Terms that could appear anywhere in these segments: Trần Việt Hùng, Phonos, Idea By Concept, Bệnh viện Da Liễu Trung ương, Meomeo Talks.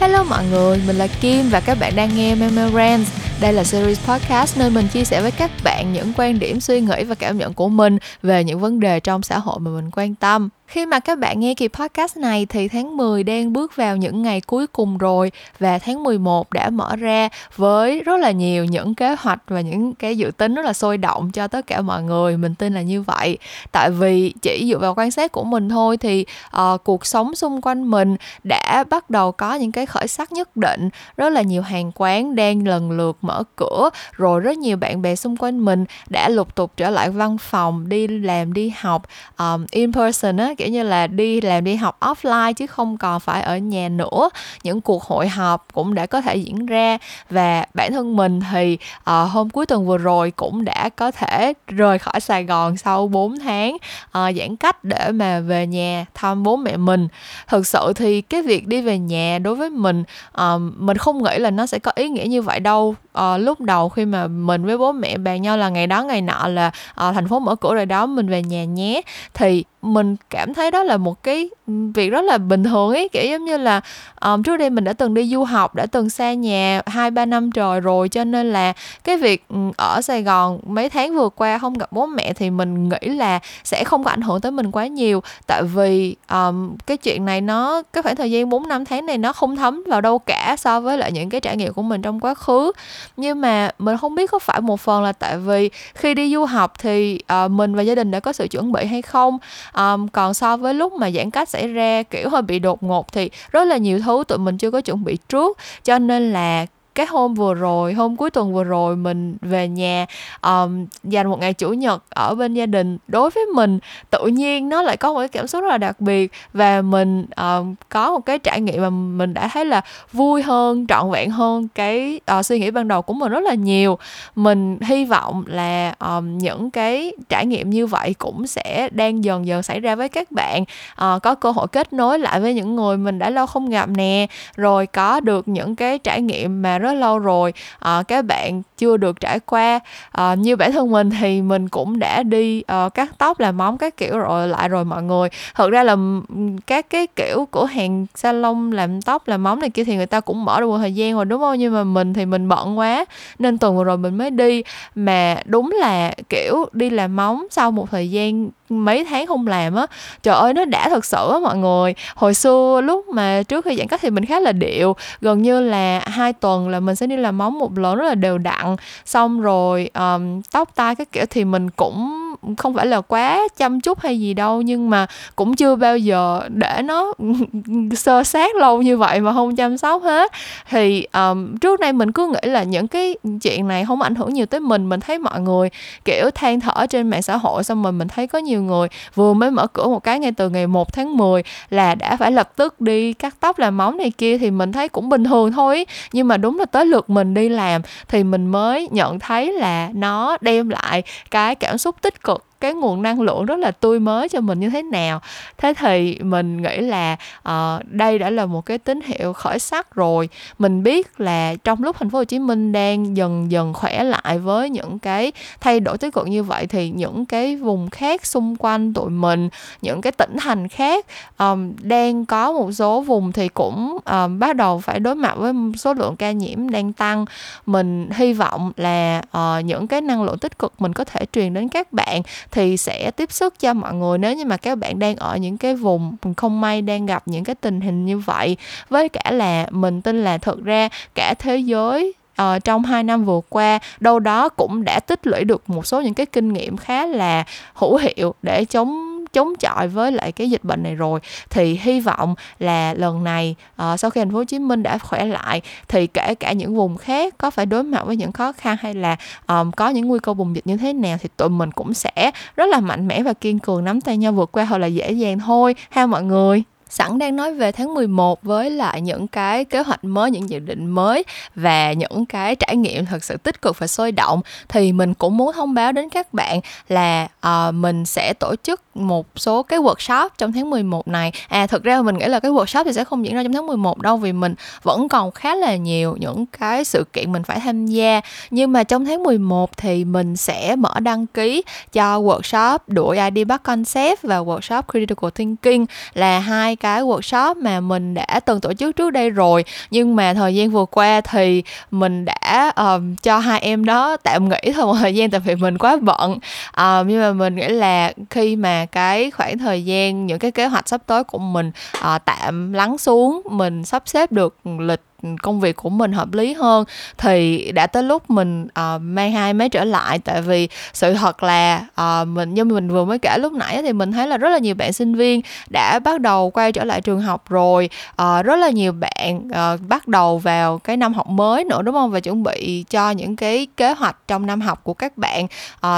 Hello mọi người, mình là Kim và các bạn đang nghe Meomeo. Đây là series podcast nên mình chia sẻ với các bạn những quan điểm, suy nghĩ và cảm nhận của mình về những vấn đề trong xã hội mà mình quan tâm. Khi mà các bạn nghe kỳ podcast này thì tháng 10 đang bước vào những ngày cuối cùng rồi và tháng 11 đã mở ra với rất là nhiều những kế hoạch và những cái dự tính rất là sôi động cho tất cả mọi người. Mình tin là như vậy. Tại vì chỉ dựa vào quan sát của mình thôi thì cuộc sống xung quanh mình đã bắt đầu có những cái khởi sắc nhất định. Rất là nhiều hàng quán đang lần lượt mở cửa, rồi rất nhiều bạn bè xung quanh mình đã lục tục trở lại văn phòng, đi làm, đi học in person á, kiểu như là đi làm đi học offline chứ không còn phải ở nhà nữa. Những cuộc hội họp cũng đã có thể diễn ra và bản thân mình thì hôm cuối tuần vừa rồi cũng đã có thể rời khỏi Sài Gòn sau 4 tháng giãn cách để mà về nhà thăm bố mẹ mình. Thực sự thì cái việc đi về nhà đối với mình không nghĩ là nó sẽ có ý nghĩa như vậy đâu. Lúc đầu khi mà mình với bố mẹ bàn nhau là ngày đó ngày nọ là thành phố mở cửa rồi đó, mình về nhà nhé, thì mình cảm thấy đó là một cái việc rất là bình thường ấy, kiểu giống như là trước đây mình đã từng đi du học, đã từng xa nhà 2-3 năm trời rồi, cho nên là cái việc ở Sài Gòn mấy tháng vừa qua không gặp bố mẹ thì mình nghĩ là sẽ không có ảnh hưởng tới mình quá nhiều. Tại vì cái chuyện này nó, cái khoảng thời gian 4-5 tháng này nó không thấm vào đâu cả so với lại những cái trải nghiệm của mình trong quá khứ. Nhưng mà mình không biết có phải một phần là tại vì khi đi du học thì mình và gia đình đã có sự chuẩn bị hay không. Còn so với lúc mà giãn cách xảy ra kiểu hơi bị đột ngột thì rất là nhiều thứ tụi mình chưa có chuẩn bị trước, cho nên là cái hôm cuối tuần vừa rồi mình về nhà dành một ngày chủ nhật ở bên gia đình. Đối với mình tự nhiên nó lại có một cái cảm xúc rất là đặc biệt và mình có một cái trải nghiệm mà mình đã thấy là vui hơn, trọn vẹn hơn cái suy nghĩ ban đầu của mình rất là nhiều. Mình hy vọng là những cái trải nghiệm như vậy cũng sẽ đang dần dần xảy ra với các bạn, có cơ hội kết nối lại với những người mình đã lâu không gặp nè, rồi có được những cái trải nghiệm mà rất lâu rồi các bạn chưa được trải qua. Như bản thân mình thì mình cũng đã đi cắt tóc, làm móng các kiểu rồi mọi người. Thật ra là các cái kiểu cửa hàng salon làm tóc, làm móng này kia thì người ta cũng mở được một thời gian rồi đúng không, nhưng mà mình thì mình bận quá nên tuần vừa rồi mình mới đi. Mà đúng là kiểu đi làm móng sau một thời gian mấy tháng không làm á, trời ơi nó đã thật sự á mọi người. Hồi xưa lúc mà trước khi giãn cách thì mình khá là điệu, gần như là 2 tuần là mình sẽ đi làm móng một lần rất là đều đặn. Xong rồi tóc tai các kiểu thì mình cũng không phải là quá chăm chút hay gì đâu, nhưng mà cũng chưa bao giờ để nó sơ sát lâu như vậy mà không chăm sóc hết. Thì trước nay mình cứ nghĩ là những cái chuyện này không ảnh hưởng nhiều tới mình. Mình thấy mọi người kiểu than thở trên mạng xã hội, xong rồi mình thấy có nhiều người vừa mới mở cửa một cái ngay từ ngày 1 tháng 10 là đã phải lập tức đi cắt tóc, làm móng này kia, thì mình thấy cũng bình thường thôi. Nhưng mà đúng là tới lượt mình đi làm thì mình mới nhận thấy là nó đem lại cái cảm xúc tích cực, cái nguồn năng lượng rất là tươi mới cho mình như thế nào. Thế thì mình nghĩ là đây đã là một cái tín hiệu khởi sắc rồi. Mình biết là trong lúc thành phố Hồ Chí Minh đang dần dần khỏe lại với những cái thay đổi tích cực như vậy thì những cái vùng khác xung quanh tụi mình, những cái tỉnh thành khác đang có một số vùng thì cũng bắt đầu phải đối mặt với số lượng ca nhiễm đang tăng. Mình hy vọng là những cái năng lượng tích cực mình có thể truyền đến các bạn thì sẽ tiếp sức cho mọi người, nếu như mà các bạn đang ở những cái vùng không may đang gặp những cái tình hình như vậy. Với cả là mình tin là thực ra cả thế giới trong 2 năm vừa qua đâu đó cũng đã tích lũy được một số những cái kinh nghiệm khá là hữu hiệu để chống chọi với lại cái dịch bệnh này rồi. Thì hy vọng là lần này sau khi thành phố Hồ Chí Minh đã khỏe lại thì kể cả những vùng khác có phải đối mặt với những khó khăn hay là có những nguy cơ bùng dịch như thế nào thì tụi mình cũng sẽ rất là mạnh mẽ và kiên cường nắm tay nhau vượt qua thật là dễ dàng thôi ha mọi người. Sẵn đang nói về tháng 11 với lại những cái kế hoạch mới, những dự định mới và những cái trải nghiệm thật sự tích cực và sôi động, thì mình cũng muốn thông báo đến các bạn là mình sẽ tổ chức một số cái workshop trong tháng 11 này. Thực ra mình nghĩ là cái workshop thì sẽ không diễn ra trong tháng 11 đâu, vì mình vẫn còn khá là nhiều những cái sự kiện mình phải tham gia. Nhưng mà trong tháng 11 thì mình sẽ mở đăng ký cho workshop đuổi Idea By Concept và workshop Critical Thinking, là hai cái workshop mà mình đã từng tổ chức trước đây rồi, nhưng mà thời gian vừa qua thì mình đã cho hai em đó tạm nghỉ thôi một thời gian tại vì mình quá bận. Nhưng mà mình nghĩ là khi mà cái khoảng thời gian, những cái kế hoạch sắp tới của mình tạm lắng xuống, mình sắp xếp được lịch công việc của mình hợp lý hơn thì đã tới lúc mình mang hai em trở lại. Tại vì sự thật là như mình vừa mới kể lúc nãy thì mình thấy là rất là nhiều bạn sinh viên đã bắt đầu quay trở lại trường học rồi, rất là nhiều bạn bắt đầu vào cái năm học mới nữa, đúng không, và chuẩn bị cho những cái kế hoạch trong năm học của các bạn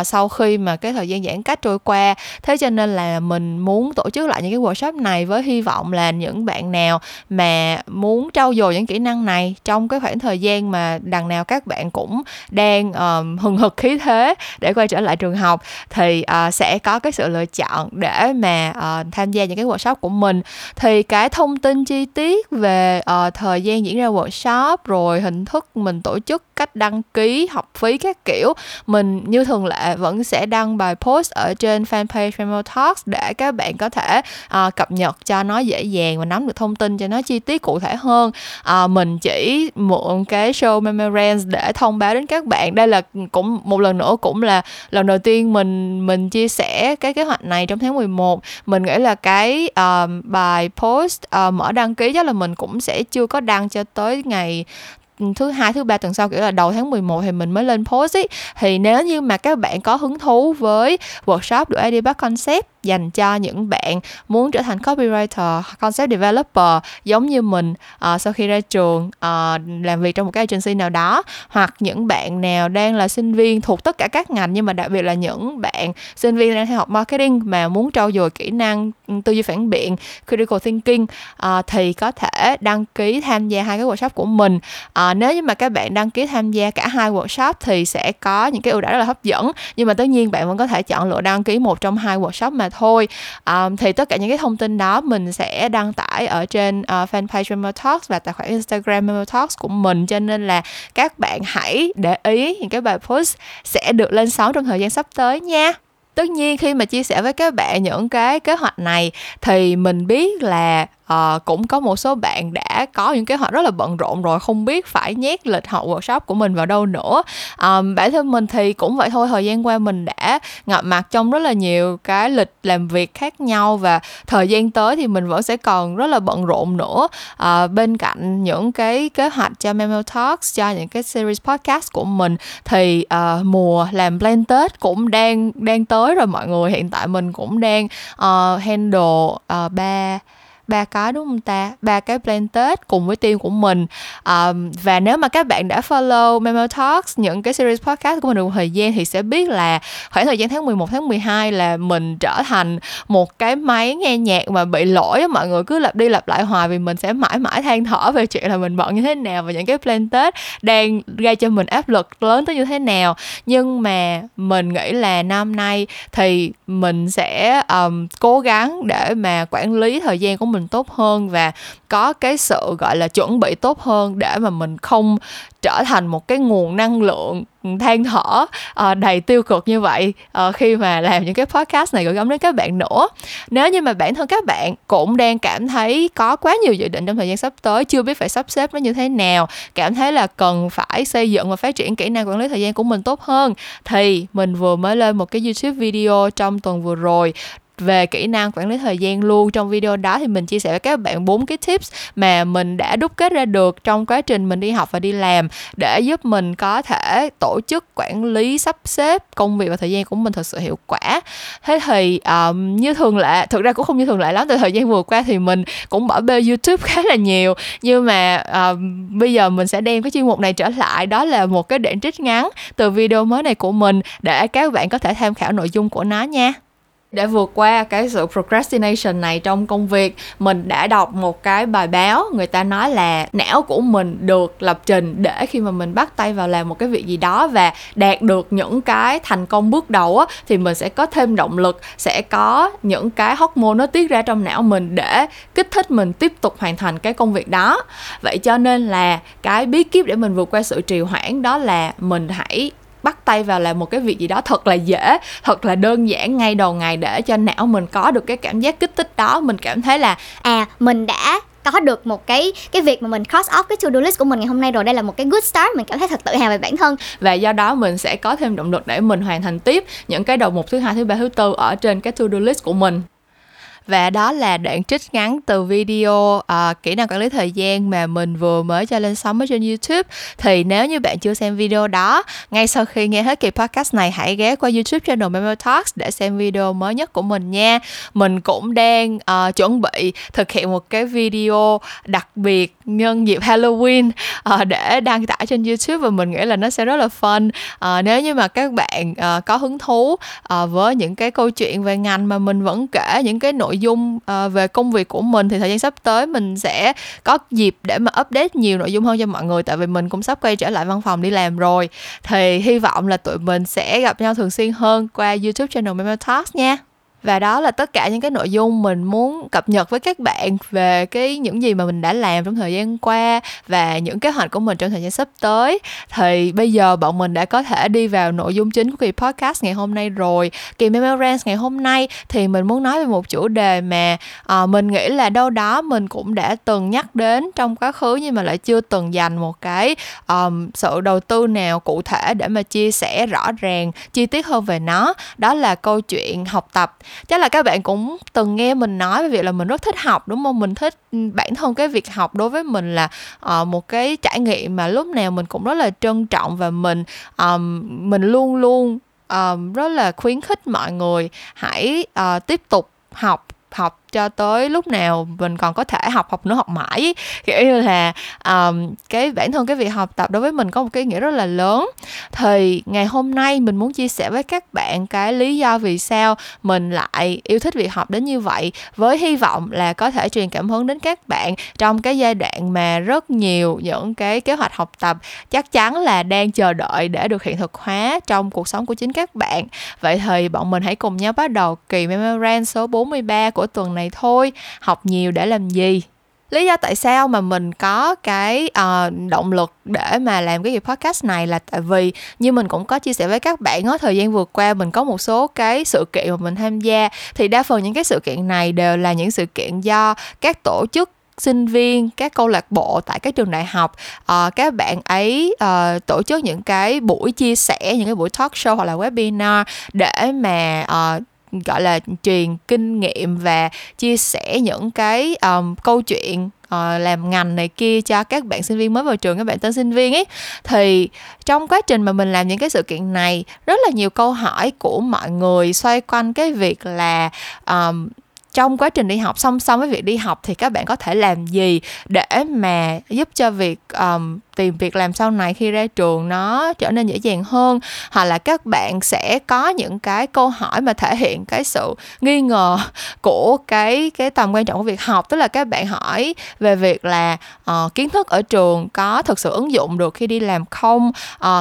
sau khi mà cái thời gian giãn cách trôi qua. Thế cho nên là mình muốn tổ chức lại những cái workshop này với hy vọng là những bạn nào mà muốn trau dồi những kỹ năng này trong cái khoảng thời gian mà đằng nào các bạn cũng đang hừng hực khí thế để quay trở lại trường học thì sẽ có cái sự lựa chọn để mà tham gia những cái workshop của mình. Thì cái thông tin chi tiết về thời gian diễn ra workshop, rồi hình thức mình tổ chức, cách đăng ký, học phí các kiểu, mình như thường lệ vẫn sẽ đăng bài post ở trên fanpage Meomeo Talks để các bạn có thể cập nhật cho nó dễ dàng và nắm được thông tin cho nó chi tiết cụ thể hơn. Mình chỉ mượn cái show Memorance để thông báo đến các bạn. Đây là cũng một lần nữa, cũng là lần đầu tiên mình chia sẻ cái kế hoạch này trong tháng 11. Mình nghĩ là cái bài post mở đăng ký chắc là mình cũng sẽ chưa có đăng cho tới ngày thứ hai, thứ ba tuần sau, kiểu là đầu tháng 11 thì mình mới lên post ấy. Thì nếu như mà các bạn có hứng thú với workshop của Idea By Concept dành cho những bạn muốn trở thành copywriter, concept developer giống như mình sau khi ra trường làm việc trong một cái agency nào đó, hoặc những bạn nào đang là sinh viên thuộc tất cả các ngành, nhưng mà đặc biệt là những bạn sinh viên đang theo học marketing mà muốn trau dồi kỹ năng tư duy phản biện, critical thinking, thì có thể đăng ký tham gia hai cái workshop của mình. Nếu như mà các bạn đăng ký tham gia cả hai workshop thì sẽ có những cái ưu đãi rất là hấp dẫn, nhưng mà tất nhiên bạn vẫn có thể chọn lựa đăng ký một trong hai workshop mà thôi. Thì tất cả những cái thông tin đó mình sẽ đăng tải ở trên fanpage Meomeo Talks và tài khoản Instagram Meomeo Talks của mình, cho nên là các bạn hãy để ý những cái bài post sẽ được lên sóng trong thời gian sắp tới nha. Tất nhiên khi mà chia sẻ với các bạn những cái kế hoạch này thì mình biết là cũng có một số bạn đã có những kế hoạch rất là bận rộn rồi, không biết phải nhét lịch học workshop của mình vào đâu nữa. Bản thân mình thì cũng vậy thôi, thời gian qua mình đã ngập mặt trong rất là nhiều cái lịch làm việc khác nhau, và thời gian tới thì mình vẫn sẽ còn rất là bận rộn nữa. Bên cạnh những cái kế hoạch cho Meomeo Talks, cho những cái series podcast của mình thì mùa làm plan Tết cũng đang tới rồi mọi người. Hiện tại mình cũng đang handle ba cái, đúng không ta, 3 cái plan Tết cùng với team của mình. Và nếu mà các bạn đã follow Meomeo Talks, những cái series podcast của mình được một thời gian thì sẽ biết là khoảng thời gian tháng 11, tháng 12 là mình trở thành một cái máy nghe nhạc mà bị lỗi, mọi người cứ lặp đi lặp lại hoài, vì mình sẽ mãi mãi than thở về chuyện là mình bận như thế nào và những cái plan Tết đang gây cho mình áp lực lớn tới như thế nào. Nhưng mà mình nghĩ là năm nay thì mình sẽ cố gắng để mà quản lý thời gian của mình tốt hơn và có cái sự gọi là chuẩn bị tốt hơn để mà mình không trở thành một cái nguồn năng lượng than thở đầy tiêu cực như vậy khi mà làm những cái podcast này gửi gắm đến các bạn nữa. Nếu như mà bản thân các bạn cũng đang cảm thấy có quá nhiều dự định trong thời gian sắp tới, chưa biết phải sắp xếp nó như thế nào, cảm thấy là cần phải xây dựng và phát triển kỹ năng quản lý thời gian của mình tốt hơn, thì mình vừa mới lên một cái YouTube video trong tuần vừa rồi về kỹ năng quản lý thời gian luôn. Trong video đó thì mình chia sẻ với các bạn 4 cái tips mà mình đã đúc kết ra được trong quá trình mình đi học và đi làm để giúp mình có thể tổ chức, quản lý, sắp xếp công việc và thời gian của mình thật sự hiệu quả. Thế thì như thường lệ, thực ra cũng không như thường lệ lắm, từ thời gian vừa qua thì mình cũng bỏ bê YouTube khá là nhiều, nhưng mà bây giờ mình sẽ đem cái chuyên mục này trở lại, đó là một cái đoạn trích ngắn từ video mới này của mình để các bạn có thể tham khảo nội dung của nó nha. Để vượt qua cái sự procrastination này trong công việc, mình đã đọc một cái bài báo, người ta nói là não của mình được lập trình để khi mà mình bắt tay vào làm một cái việc gì đó và đạt được những cái thành công bước đầu á, thì mình sẽ có thêm động lực, sẽ có những cái hormone nó tiết ra trong não mình để kích thích mình tiếp tục hoàn thành cái công việc đó. Vậy cho nên là cái bí kíp để mình vượt qua sự trì hoãn đó là mình hãy bắt tay vào làm một cái việc gì đó thật là dễ, thật là đơn giản ngay đầu ngày, để cho não mình có được cái cảm giác kích thích đó. Mình cảm thấy là mình đã có được một cái việc mà mình cross off cái to-do list của mình ngày hôm nay rồi. Đây là một cái good start, mình cảm thấy thật tự hào về bản thân. Và do đó mình sẽ có thêm động lực để mình hoàn thành tiếp những cái đầu mục thứ 2, thứ 3, thứ 4 ở trên cái to-do list của mình. Và đó là đoạn trích ngắn từ video kỹ năng quản lý thời gian mà mình vừa mới cho lên sóng ở trên YouTube. Thì nếu như bạn chưa xem video đó, ngay sau khi nghe hết kỳ podcast này, hãy ghé qua YouTube channel Meomeo Talks để xem video mới nhất của mình nha. Mình cũng đang chuẩn bị thực hiện một cái video đặc biệt nhân dịp Halloween để đăng tải trên YouTube, và mình nghĩ là nó sẽ rất là fun. Nếu như mà các bạn có hứng thú với những cái câu chuyện về ngành mà mình vẫn kể, những cái nội dung về công việc của mình, thì thời gian sắp tới mình sẽ có dịp để mà update nhiều nội dung hơn cho mọi người, tại vì mình cũng sắp quay trở lại văn phòng đi làm rồi. Thì hy vọng là tụi mình sẽ gặp nhau thường xuyên hơn qua YouTube channel Meomeo Talks nha. Và đó là tất cả những cái nội dung mình muốn cập nhật với các bạn về những gì mà mình đã làm trong thời gian qua và những kế hoạch của mình trong thời gian sắp tới. Thì bây giờ bọn mình đã có thể đi vào nội dung chính của kỳ podcast ngày hôm nay rồi. Kỳ Meomeo Rants ngày hôm nay thì mình muốn nói về một chủ đề mà mình nghĩ là đâu đó mình cũng đã từng nhắc đến trong quá khứ, nhưng mà lại chưa từng dành một cái sự đầu tư nào cụ thể để mà chia sẻ rõ ràng, chi tiết hơn về nó. Đó là câu chuyện học tập. Chắc là các bạn cũng từng nghe mình nói về việc là mình rất thích học, đúng không? Mình thích bản thân cái việc học, đối với mình là một cái trải nghiệm mà lúc nào mình cũng rất là trân trọng, và mình luôn luôn rất là khuyến khích mọi người hãy tiếp tục học cho tới lúc nào mình còn có thể học mãi. Kiểu như là cái bản thân cái việc học tập đối với mình có một cái ý nghĩa rất là lớn. Thì ngày hôm nay mình muốn chia sẻ với các bạn cái lý do vì sao mình lại yêu thích việc học đến như vậy, với hy vọng là có thể truyền cảm hứng đến các bạn trong cái giai đoạn mà rất nhiều những cái kế hoạch học tập chắc chắn là đang chờ đợi để được hiện thực hóa trong cuộc sống của chính các bạn. Vậy thì bọn mình hãy cùng nhau bắt đầu kỳ Meomeo Rants số 43 của tuần này thôi. Học nhiều để làm gì? Lý do tại sao mà mình có cái động lực để mà làm cái podcast này là tại vì như mình cũng có chia sẻ với các bạn, thời gian vừa qua mình có một số cái sự kiện mà mình tham gia. Thì đa phần những cái sự kiện này đều là những sự kiện do các tổ chức sinh viên, các câu lạc bộ tại các trường đại học, các bạn ấy tổ chức những cái buổi chia sẻ, những cái buổi talk show hoặc là webinar để mà gọi là truyền kinh nghiệm và chia sẻ những cái câu chuyện làm ngành này kia cho các bạn sinh viên mới vào trường, các bạn tân sinh viên ấy. Thì trong quá trình mà mình làm những cái sự kiện này, rất là nhiều câu hỏi của mọi người xoay quanh cái việc là trong quá trình đi học, song song với việc đi học thì các bạn có thể làm gì để mà giúp cho việc tìm việc làm sau này khi ra trường nó trở nên dễ dàng hơn. Hoặc là các bạn sẽ có những cái câu hỏi mà thể hiện cái sự nghi ngờ của cái tầm quan trọng của việc học. Tức là các bạn hỏi về việc là kiến thức ở trường có thực sự ứng dụng được khi đi làm không.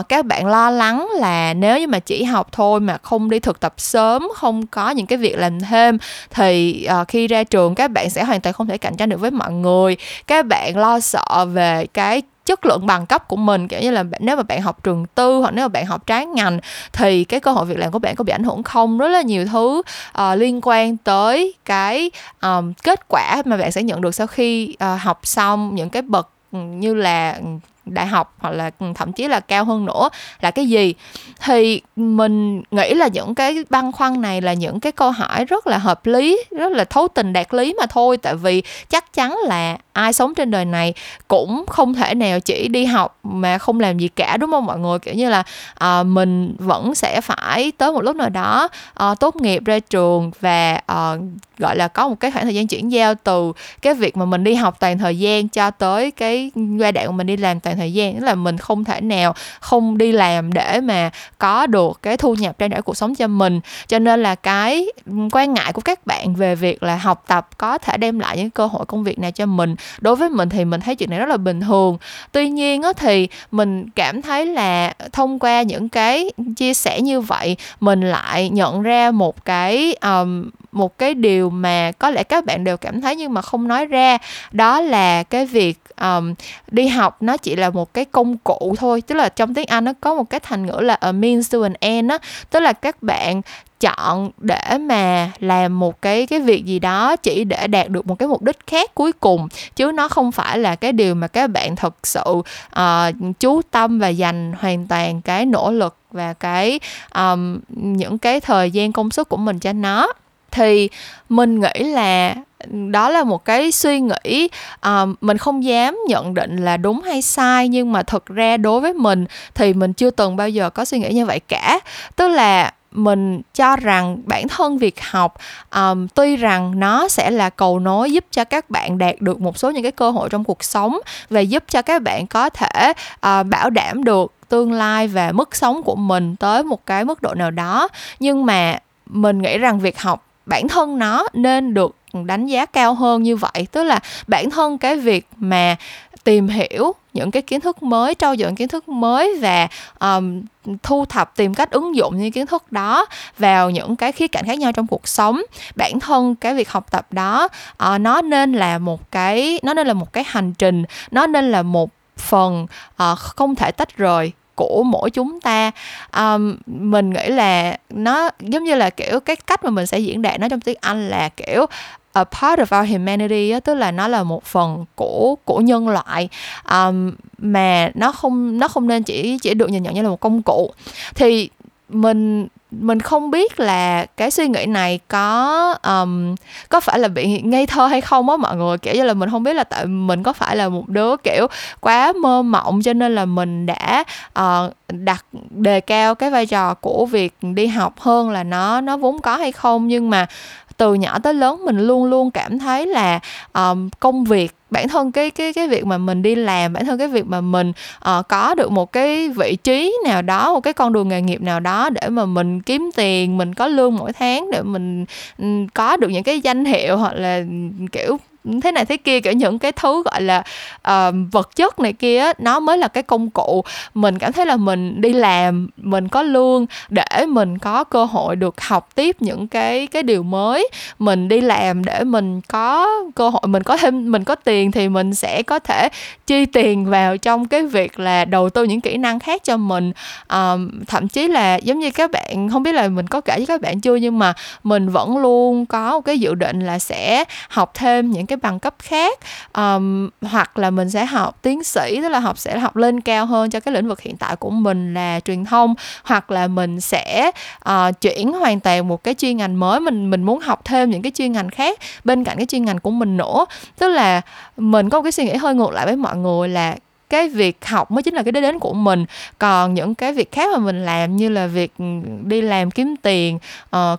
Các bạn lo lắng là nếu như mà chỉ học thôi mà không đi thực tập sớm, không có những cái việc làm thêm thì khi ra trường các bạn sẽ hoàn toàn không thể cạnh tranh được với mọi người. Các bạn lo sợ về cái chất lượng bằng cấp của mình, kiểu như là nếu mà bạn học trường tư hoặc nếu mà bạn học trái ngành thì cái cơ hội việc làm của bạn có bị ảnh hưởng không. Rất là nhiều thứ liên quan tới cái kết quả mà bạn sẽ nhận được sau khi học xong những cái bậc như là đại học hoặc là thậm chí là cao hơn nữa là cái gì. Thì mình nghĩ là những cái băn khoăn này là những cái câu hỏi rất là hợp lý, rất là thấu tình đạt lý mà thôi. Tại vì chắc chắn là ai sống trên đời này cũng không thể nào chỉ đi học mà không làm gì cả, đúng không mọi người? Kiểu như là mình vẫn sẽ phải tới một lúc nào đó tốt nghiệp ra trường và gọi là có một cái khoảng thời gian chuyển giao từ cái việc mà mình đi học toàn thời gian cho tới cái giai đoạn mình đi làm toàn thời gian. Tức là mình không thể nào không đi làm để mà có được cái thu nhập trang trải cuộc sống cho mình. Cho nên là cái quan ngại của các bạn về việc là học tập có thể đem lại những cơ hội công việc nào cho mình Đối với mình thì mình thấy chuyện này rất là bình thường. Tuy nhiên thì mình cảm thấy là thông qua những cái chia sẻ như vậy, mình lại nhận ra một cái điều mà có lẽ các bạn đều cảm thấy nhưng mà không nói ra. Đó là cái việc đi học nó chỉ là một cái công cụ thôi. Tức là trong tiếng Anh nó có một cái thành ngữ là a means to an end á. Tức là các bạn chọn để mà làm một cái việc gì đó chỉ để đạt được một cái mục đích khác cuối cùng, chứ nó không phải là cái điều mà các bạn thật sự chú tâm và dành hoàn toàn cái nỗ lực và cái những cái thời gian công sức của mình cho nó. Thì mình nghĩ là đó là một cái suy nghĩ mình không dám nhận định là đúng hay sai, nhưng mà thực ra đối với mình thì mình chưa từng bao giờ có suy nghĩ như vậy cả. Tức là mình cho rằng bản thân việc học tuy rằng nó sẽ là cầu nối giúp cho các bạn đạt được một số những cái cơ hội trong cuộc sống và giúp cho các bạn có thể bảo đảm được tương lai và mức sống của mình tới một cái mức độ nào đó, nhưng mà mình nghĩ rằng việc học bản thân nó nên được đánh giá cao hơn như vậy. Tức là bản thân cái việc mà tìm hiểu những cái kiến thức mới, trau dồi kiến thức mới và thu thập, tìm cách ứng dụng những kiến thức đó vào những cái khía cạnh khác nhau trong cuộc sống, bản thân cái việc học tập đó nó nên là một cái hành trình, nó nên là một phần không thể tách rời của mỗi chúng ta. Mình nghĩ là nó giống như là kiểu cái cách mà mình sẽ diễn đạt nó trong tiếng Anh là kiểu a part of our humanity á, tức là nó là một phần của nhân loại, mà nó không nên chỉ được nhìn nhận như là một công cụ. Thì mình không biết là cái suy nghĩ này có phải là bị ngây thơ hay không á mọi người. Kiểu như là mình không biết là tại mình có phải là một đứa kiểu quá mơ mộng cho nên là mình đã đặt đề cao cái vai trò của việc đi học hơn là nó vốn có hay không. Nhưng mà từ nhỏ tới lớn mình luôn luôn cảm thấy là công việc, bản thân cái việc mà mình đi làm, bản thân cái việc mà mình có được một cái vị trí nào đó, một cái con đường nghề nghiệp nào đó để mà mình kiếm tiền, mình có lương mỗi tháng, để mình có được những cái danh hiệu hoặc là kiểu thế này thế kia, kiểu những cái thứ gọi là vật chất này kia, nó mới là cái công cụ. Mình cảm thấy là mình đi làm, mình có lương để mình có cơ hội được học tiếp những cái điều mới. Mình đi làm để mình có cơ hội, mình có tiền thì mình sẽ có thể chi tiền vào trong cái việc là đầu tư những kỹ năng khác cho mình. Thậm chí là giống như các bạn, không biết là mình có kể với các bạn chưa, nhưng mà mình vẫn luôn có một cái dự định là sẽ học thêm những cái bằng cấp khác, hoặc là mình sẽ học tiến sĩ, tức là sẽ học lên cao hơn cho cái lĩnh vực hiện tại của mình là truyền thông, hoặc là mình sẽ chuyển hoàn toàn một cái chuyên ngành mới, mình muốn học thêm những cái chuyên ngành khác bên cạnh cái chuyên ngành của mình nữa. Tức là mình có một cái suy nghĩ hơi ngược lại với mọi người là cái việc học mới chính là cái đích đến của mình, còn những cái việc khác mà mình làm như là việc đi làm kiếm tiền,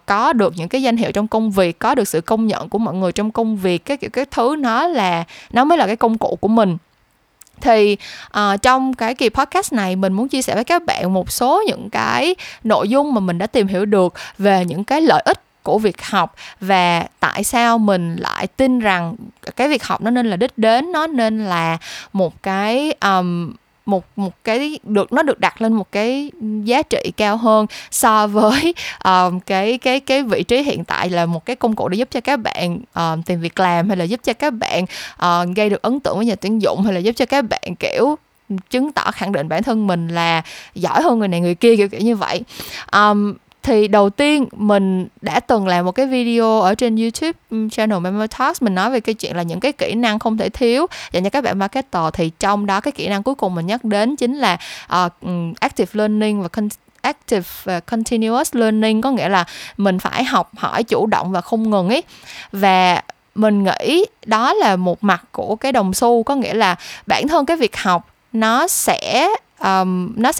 có được những cái danh hiệu trong công việc, có được sự công nhận của mọi người trong công việc, cái kiểu cái thứ nó mới là cái công cụ của mình. Thì trong cái kỳ podcast này mình muốn chia sẻ với các bạn một số những cái nội dung mà mình đã tìm hiểu được về những cái lợi ích của việc học và tại sao mình lại tin rằng cái việc học nó nên là đích đến, nó nên là một cái được đặt lên một cái giá trị cao hơn so với cái vị trí hiện tại là một cái công cụ để giúp cho các bạn tìm việc làm, hay là giúp cho các bạn gây được ấn tượng với nhà tuyển dụng, hay là giúp cho các bạn kiểu chứng tỏ khẳng định bản thân mình là giỏi hơn người này người kia, kiểu như vậy. Thì đầu tiên mình đã từng làm một cái video ở trên YouTube channel Meomeo Talks, mình nói về cái chuyện là những cái kỹ năng không thể thiếu dành cho các bạn marketer. Thì trong đó cái kỹ năng cuối cùng mình nhắc đến chính là active learning và active continuous learning, có nghĩa là mình phải học hỏi chủ động và không ngừng ấy. Và mình nghĩ đó là một mặt của cái đồng xu, có nghĩa là bản thân cái việc học nó sẽ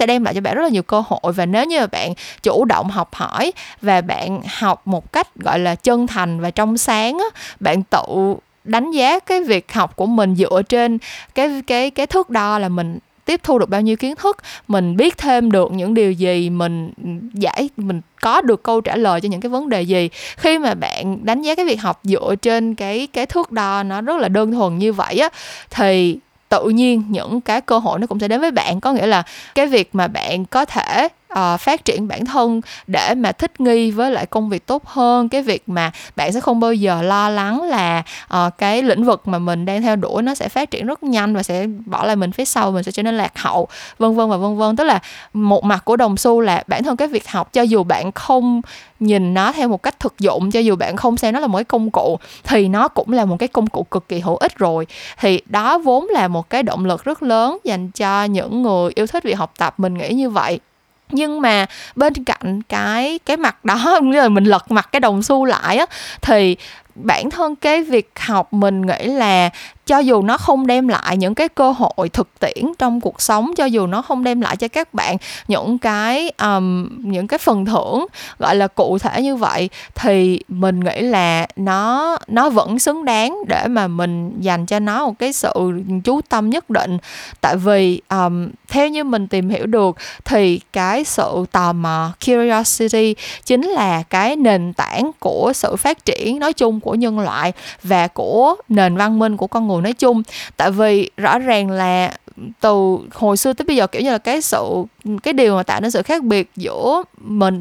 đem lại cho bạn rất là nhiều cơ hội, và nếu như bạn chủ động học hỏi và bạn học một cách gọi là chân thành và trong sáng á, bạn tự đánh giá cái việc học của mình dựa trên cái thước đo là mình tiếp thu được bao nhiêu kiến thức, mình biết thêm được những điều gì, mình có được câu trả lời cho những cái vấn đề gì. Khi mà bạn đánh giá cái việc học dựa trên cái thước đo nó rất là đơn thuần như vậy á, thì tự nhiên những cái cơ hội nó cũng sẽ đến với bạn. Có nghĩa là cái việc mà bạn có thể phát triển bản thân để mà thích nghi với lại công việc tốt hơn, cái việc mà bạn sẽ không bao giờ lo lắng là cái lĩnh vực mà mình đang theo đuổi nó sẽ phát triển rất nhanh và sẽ bỏ lại mình phía sau, mình sẽ trở nên lạc hậu, vân vân và vân vân. Tức là một mặt của đồng xu là bản thân cái việc học, cho dù bạn không nhìn nó theo một cách thực dụng, cho dù bạn không xem nó là một cái công cụ, thì nó cũng là một cái công cụ cực kỳ hữu ích rồi. Thì đó vốn là một cái động lực rất lớn dành cho những người yêu thích việc học tập, mình nghĩ như vậy. Nhưng mà bên cạnh cái mặt đó, như là mình lật mặt cái đồng xu lại á, thì bản thân cái việc học mình nghĩ là cho dù nó không đem lại những cái cơ hội thực tiễn trong cuộc sống, cho dù nó không đem lại cho các bạn những cái phần thưởng gọi là cụ thể như vậy, thì mình nghĩ là nó vẫn xứng đáng để mà mình dành cho nó một cái sự chú tâm nhất định. Tại vì theo như mình tìm hiểu được thì cái sự tò mò, curiosity, chính là cái nền tảng của sự phát triển nói chung của nhân loại và của nền văn minh của con người nói chung. Tại vì rõ ràng là từ hồi xưa tới bây giờ, kiểu như là cái điều mà tạo nên sự khác biệt giữa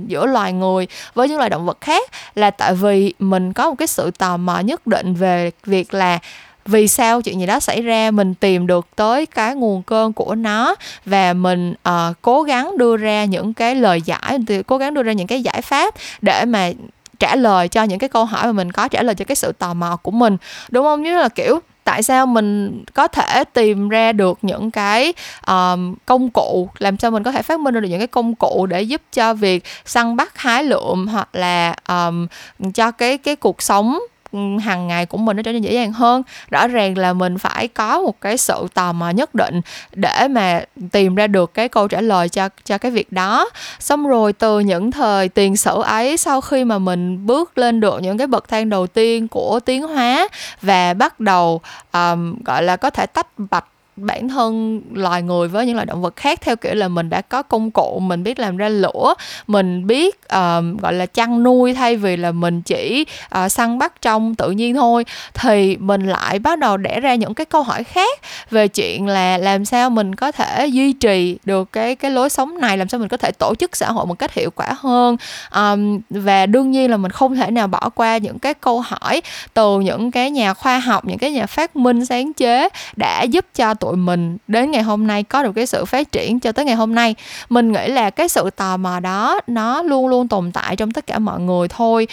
loài người với những loài động vật khác là tại vì mình có một cái sự tò mò nhất định về việc là vì sao chuyện gì đó xảy ra, mình tìm được tới cái nguồn cơn của nó và mình cố gắng đưa ra những cái lời giải, cố gắng đưa ra những cái giải pháp để mà trả lời cho những cái câu hỏi mà mình có, trả lời cho cái sự tò mò của mình, đúng không? Như là kiểu tại sao mình có thể tìm ra được những cái công cụ, làm sao mình có thể phát minh được những cái công cụ để giúp cho việc săn bắt, hái lượm hoặc là cho cái cuộc sống hàng ngày của mình nó trở nên dễ dàng hơn. Rõ ràng là mình phải có một cái sự tò mò nhất định để mà tìm ra được cái câu trả lời cho cái việc đó. Xong rồi từ những thời tiền sử ấy, sau khi mà mình bước lên được những cái bậc thang đầu tiên của tiến hóa và bắt đầu gọi là có thể tách bạch bản thân loài người với những loài động vật khác theo kiểu là mình đã có công cụ, mình biết làm ra lửa, mình biết gọi là chăn nuôi thay vì là mình chỉ săn bắt trong tự nhiên thôi, thì mình lại bắt đầu đẻ ra những cái câu hỏi khác về chuyện là làm sao mình có thể duy trì được cái lối sống này, làm sao mình có thể tổ chức xã hội một cách hiệu quả hơn. Và đương nhiên là mình không thể nào bỏ qua những cái câu hỏi từ những cái nhà khoa học, những cái nhà phát minh sáng chế đã giúp cho tụi mình đến ngày hôm nay có được cái sự phát triển cho tới ngày hôm nay. Mình nghĩ là cái sự tò mò đó nó luôn luôn tồn tại trong tất cả mọi người thôi.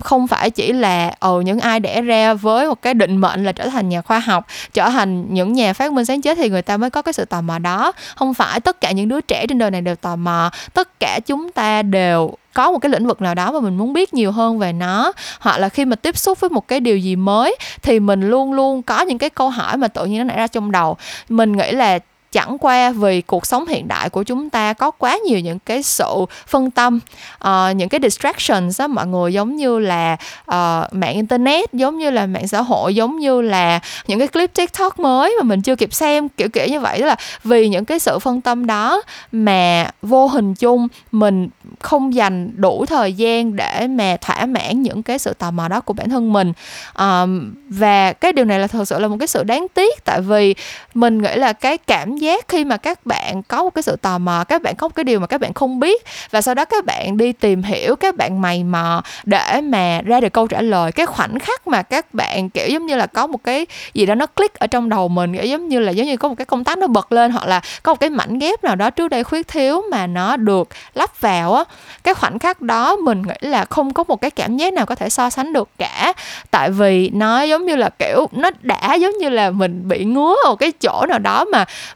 Không phải chỉ là những ai đẻ ra với một cái định mệnh là trở thành nhà khoa học, trở thành những nhà phát minh sáng chế thì người ta mới có cái sự tò mò đó. Không phải tất cả những đứa trẻ trên đời này đều tò mò. Tất cả chúng ta đều có một cái lĩnh vực nào đó mà mình muốn biết nhiều hơn về nó, hoặc là khi mà tiếp xúc với một cái điều gì mới thì mình luôn luôn có những cái câu hỏi mà tự nhiên nó nảy ra trong đầu. Mình nghĩ là chẳng qua vì cuộc sống hiện đại của chúng ta có quá nhiều những cái sự phân tâm, những cái distractions đó mọi người, giống như là mạng internet, giống như là mạng xã hội, giống như là những cái clip TikTok mới mà mình chưa kịp xem, kiểu như vậy. Tức là vì những cái sự phân tâm đó mà vô hình chung mình không dành đủ thời gian để mà thỏa mãn những cái sự tò mò đó của bản thân mình. Và cái điều này là thực sự là một cái sự đáng tiếc, tại vì mình nghĩ là cái cảm giác khi mà các bạn có một cái sự tò mò, các bạn có một cái điều mà các bạn không biết và sau đó các bạn đi tìm hiểu, các bạn mày mò để mà ra được câu trả lời, cái khoảnh khắc mà các bạn kiểu giống như là có một cái gì đó nó click ở trong đầu mình, kiểu giống như có một cái công tắc nó bật lên, hoặc là có một cái mảnh ghép nào đó trước đây khuyết thiếu mà nó được lắp vào á, cái khoảnh khắc đó mình nghĩ là không có một cái cảm giác nào có thể so sánh được cả. Tại vì nó giống như là kiểu nó đã giống như là mình bị ngứa ở cái chỗ nào đó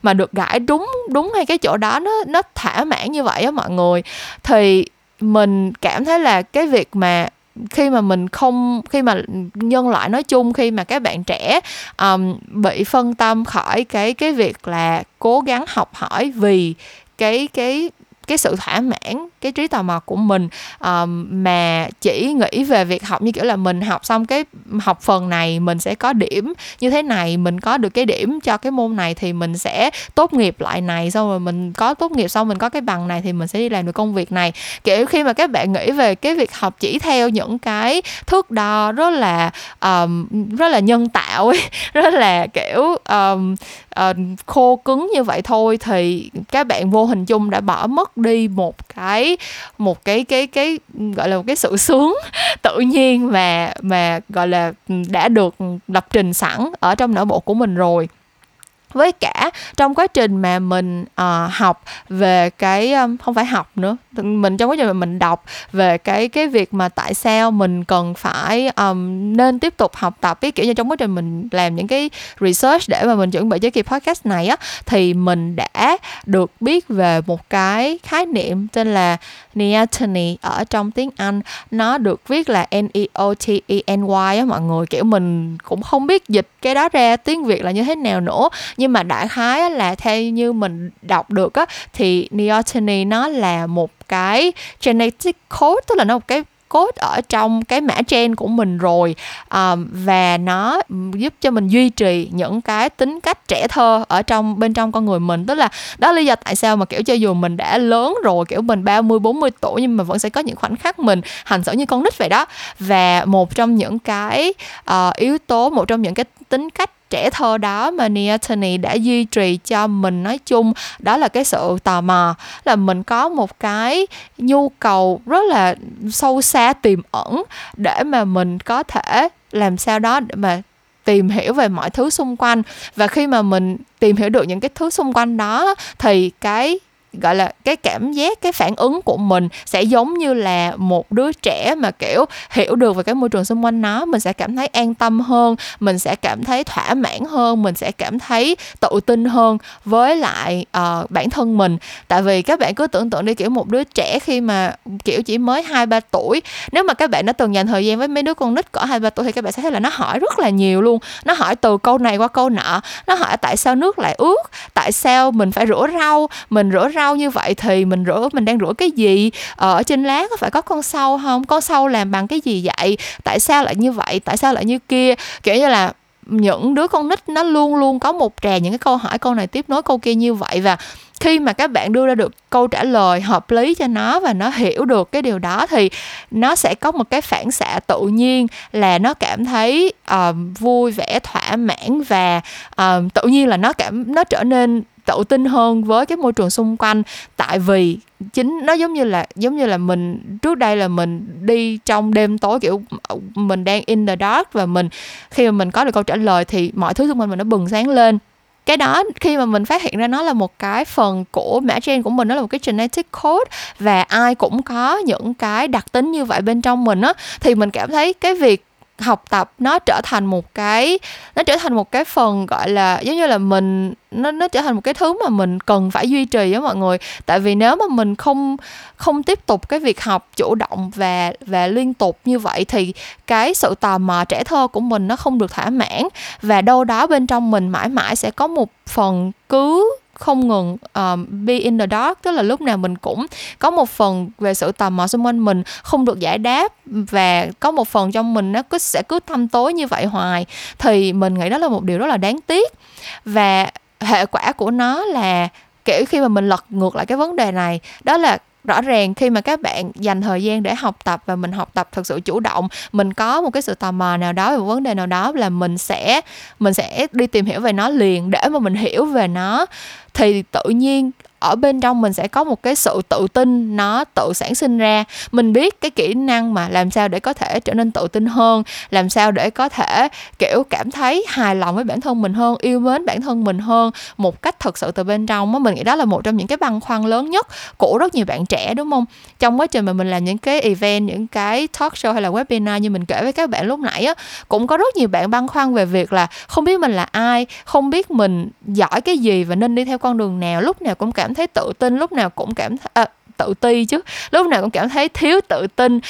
mà được gãi đúng hay cái chỗ đó nó thỏa mãn như vậy á mọi người. Thì mình cảm thấy là cái việc mà khi mà nhân loại nói chung, khi mà các bạn trẻ bị phân tâm khỏi cái việc là cố gắng học hỏi vì cái cái sự thỏa mãn, cái trí tò mò của mình, mà chỉ nghĩ về việc học như kiểu là mình học xong cái học phần này mình sẽ có điểm như thế này, mình có được cái điểm cho cái môn này thì mình sẽ tốt nghiệp loại này, xong rồi mình có tốt nghiệp xong mình có cái bằng này thì mình sẽ đi làm được công việc này. Kiểu khi mà các bạn nghĩ về cái việc học chỉ theo những cái thước đo rất là nhân tạo ấy, rất là kiểu khô cứng như vậy thôi, thì các bạn vô hình chung đã bỏ mất đi một cái gọi là một cái sự sướng tự nhiên mà gọi là đã được lập trình sẵn ở trong não bộ của mình rồi. Với cả trong quá trình mà mình học về cái không phải học nữa, mình trong quá trình mà mình đọc về cái việc mà tại sao mình cần phải nên tiếp tục học tập, cái kiểu như trong quá trình mình làm những cái research để mà mình chuẩn bị cho kỳ podcast này á, thì mình đã được biết về một cái khái niệm tên là neoteny. Ở trong tiếng Anh nó được viết là neoteny á mọi người. Kiểu mình cũng không biết dịch cái đó ra tiếng Việt là như thế nào nữa, nhưng mà đại khái là theo như mình đọc được á, thì neoteny nó là một cái genetic code, tức là nó một cái code ở trong cái mã gen của mình rồi, và nó giúp cho mình duy trì những cái tính cách trẻ thơ ở trong bên trong con người mình. Tức là đó là lý do tại sao mà kiểu cho dù mình đã lớn rồi, kiểu mình 30-40 tuổi nhưng mà vẫn sẽ có những khoảnh khắc mình hành xử như con nít vậy đó. Và một trong những cái yếu tố, một trong những cái tính cách trẻ thơ đó mà neoteny đã duy trì cho mình nói chung, đó là cái sự tò mò, là mình có một cái nhu cầu rất là sâu xa tiềm ẩn để mà mình có thể làm sao đó để mà tìm hiểu về mọi thứ xung quanh. Và khi mà mình tìm hiểu được những cái thứ xung quanh đó thì cái gọi là cái cảm giác, cái phản ứng của mình sẽ giống như là một đứa trẻ mà kiểu hiểu được về cái môi trường xung quanh nó. Mình sẽ cảm thấy an tâm hơn, mình sẽ cảm thấy thỏa mãn hơn, mình sẽ cảm thấy tự tin hơn với lại bản thân mình. Tại vì các bạn cứ tưởng tượng đi, kiểu một đứa trẻ khi mà kiểu chỉ mới 2-3 tuổi, nếu mà các bạn đã từng dành thời gian với mấy đứa con nít cỡ 2-3 tuổi thì các bạn sẽ thấy là nó hỏi rất là nhiều luôn. Nó hỏi từ câu này qua câu nọ, nó hỏi tại sao nước lại ướt, tại sao mình phải rửa rau, mình rửa rau như vậy thì mình đang rửa cái gì, ở trên lá có phải có con sâu không, con sâu làm bằng cái gì vậy, tại sao lại như vậy, tại sao lại như kia. Kiểu như là những đứa con nít nó luôn luôn có một tràng những cái câu hỏi, câu này tiếp nối câu kia như vậy. Và khi mà các bạn đưa ra được câu trả lời hợp lý cho nó và nó hiểu được cái điều đó thì nó sẽ có một cái phản xạ tự nhiên là nó cảm thấy vui vẻ, thỏa mãn và tự nhiên là nó trở nên tự tin hơn với cái môi trường xung quanh. Tại vì chính nó giống như là mình trước đây là mình đi trong đêm tối, kiểu mình đang in the dark, và khi mà mình có được câu trả lời thì mọi thứ xung quanh mình nó bừng sáng lên. Cái đó khi mà mình phát hiện ra nó là một cái phần của mã gen của mình, nó là một cái genetic code và ai cũng có những cái đặc tính như vậy bên trong mình á, thì mình cảm thấy cái việc học tập nó trở thành một cái phần gọi là giống như là mình nó trở thành một cái thứ mà mình cần phải duy trì á mọi người. Tại vì nếu mà mình không tiếp tục cái việc học chủ động và liên tục như vậy thì cái sự tò mò trẻ thơ của mình nó không được thỏa mãn, và đâu đó bên trong mình mãi mãi sẽ có một phần cứ không ngừng be in the dark, tức là lúc nào mình cũng có một phần về sự tò mò xung quanh mình không được giải đáp và có một phần trong mình nó sẽ cứ thăm tối như vậy hoài. Thì mình nghĩ đó là một điều rất là đáng tiếc, và hệ quả của nó là kiểu khi mà mình lật ngược lại cái vấn đề này, đó là rõ ràng khi mà các bạn dành thời gian để học tập và mình học tập thật sự chủ động, mình có một cái sự tò mò nào đó về một vấn đề nào đó là mình sẽ đi tìm hiểu về nó liền để mà mình hiểu về nó, thì tự nhiên ở bên trong mình sẽ có một cái sự tự tin nó tự sản sinh ra. Mình biết cái kỹ năng mà làm sao để có thể trở nên tự tin hơn, làm sao để có thể kiểu cảm thấy hài lòng với bản thân mình hơn, yêu mến bản thân mình hơn một cách thật sự từ bên trong á. Mình nghĩ đó là một trong những cái băn khoăn lớn nhất của rất nhiều bạn trẻ, đúng không? Trong quá trình mà mình làm những cái event, những cái talk show hay là webinar như mình kể với các bạn lúc nãy á, cũng có rất nhiều bạn băn khoăn về việc là không biết mình là ai, không biết mình giỏi cái gì và nên đi theo con đường nào, lúc nào cũng cảm thấy tự tin, lúc nào cũng cảm thấy tự ti chứ, lúc nào cũng cảm thấy thiếu tự tin,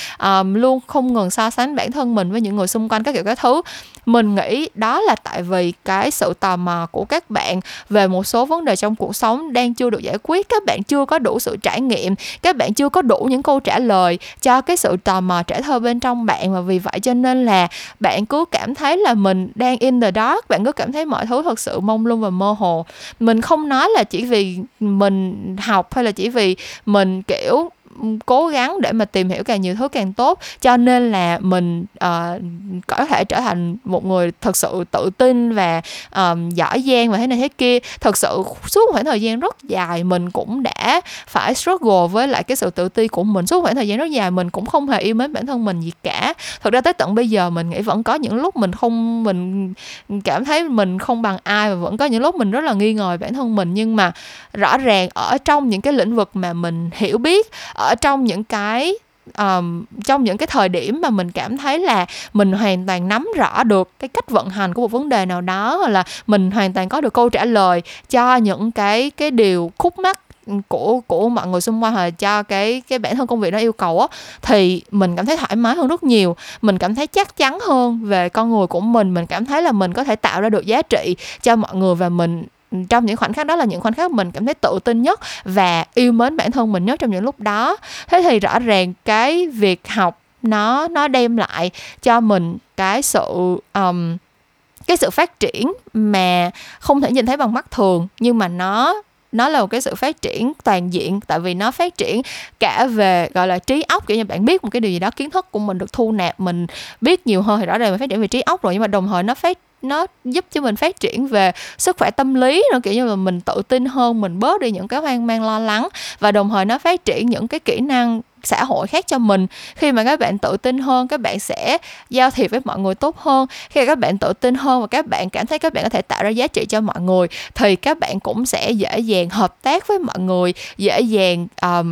luôn không ngừng so sánh bản thân mình với những người xung quanh các kiểu các thứ. Mình nghĩ đó là tại vì cái sự tò mò của các bạn về một số vấn đề trong cuộc sống đang chưa được giải quyết. Các bạn chưa có đủ sự trải nghiệm, các bạn chưa có đủ những câu trả lời cho cái sự tò mò trẻ thơ bên trong bạn. Và vì vậy cho nên là bạn cứ cảm thấy là mình đang in the dark, bạn cứ cảm thấy mọi thứ thật sự mông lung và mơ hồ. Mình không nói là chỉ vì mình học hay là chỉ vì mình kiểu cố gắng để mà tìm hiểu càng nhiều thứ càng tốt cho nên là mình có thể trở thành một người thật sự tự tin và giỏi giang và thế này thế kia. Thật sự suốt một khoảng thời gian rất dài mình cũng đã phải struggle với lại cái sự tự ti của mình. Suốt một khoảng thời gian rất dài mình cũng không hề yêu mến bản thân mình gì cả. Thật ra tới tận bây giờ mình nghĩ vẫn có những lúc mình cảm thấy mình không bằng ai, và vẫn có những lúc mình rất là nghi ngờ bản thân mình. Nhưng mà rõ ràng ở trong những cái lĩnh vực mà mình hiểu biết, ở trong những cái thời điểm mà mình cảm thấy là mình hoàn toàn nắm rõ được cái cách vận hành của một vấn đề nào đó, hoặc là mình hoàn toàn có được câu trả lời cho những cái điều khúc mắc của mọi người xung quanh, hoặc là cho cái bản thân công việc nó yêu cầu á, thì mình cảm thấy thoải mái hơn rất nhiều. Mình cảm thấy chắc chắn hơn về con người của mình. Mình cảm thấy là mình có thể tạo ra được giá trị cho mọi người, và mình trong những khoảnh khắc đó là những khoảnh khắc mình cảm thấy tự tin nhất và yêu mến bản thân mình nhất trong những lúc đó. Thế thì rõ ràng cái việc học nó đem lại cho mình cái sự phát triển mà không thể nhìn thấy bằng mắt thường, nhưng mà nó là một cái sự phát triển toàn diện. Tại vì nó phát triển cả về gọi là trí óc, kiểu như bạn biết một cái điều gì đó, kiến thức của mình được thu nạp, mình biết nhiều hơn thì rõ ràng mình phát triển về trí óc rồi. Nhưng mà đồng thời nó giúp cho mình phát triển về sức khỏe tâm lý nữa, kiểu như là mình tự tin hơn, mình bớt đi những cái hoang mang lo lắng. Và đồng thời nó phát triển những cái kỹ năng xã hội khác cho mình. Khi mà các bạn tự tin hơn, các bạn sẽ giao thiệp với mọi người tốt hơn. Khi các bạn tự tin hơn và các bạn cảm thấy các bạn có thể tạo ra giá trị cho mọi người, thì các bạn cũng sẽ dễ dàng hợp tác với mọi người, dễ dàng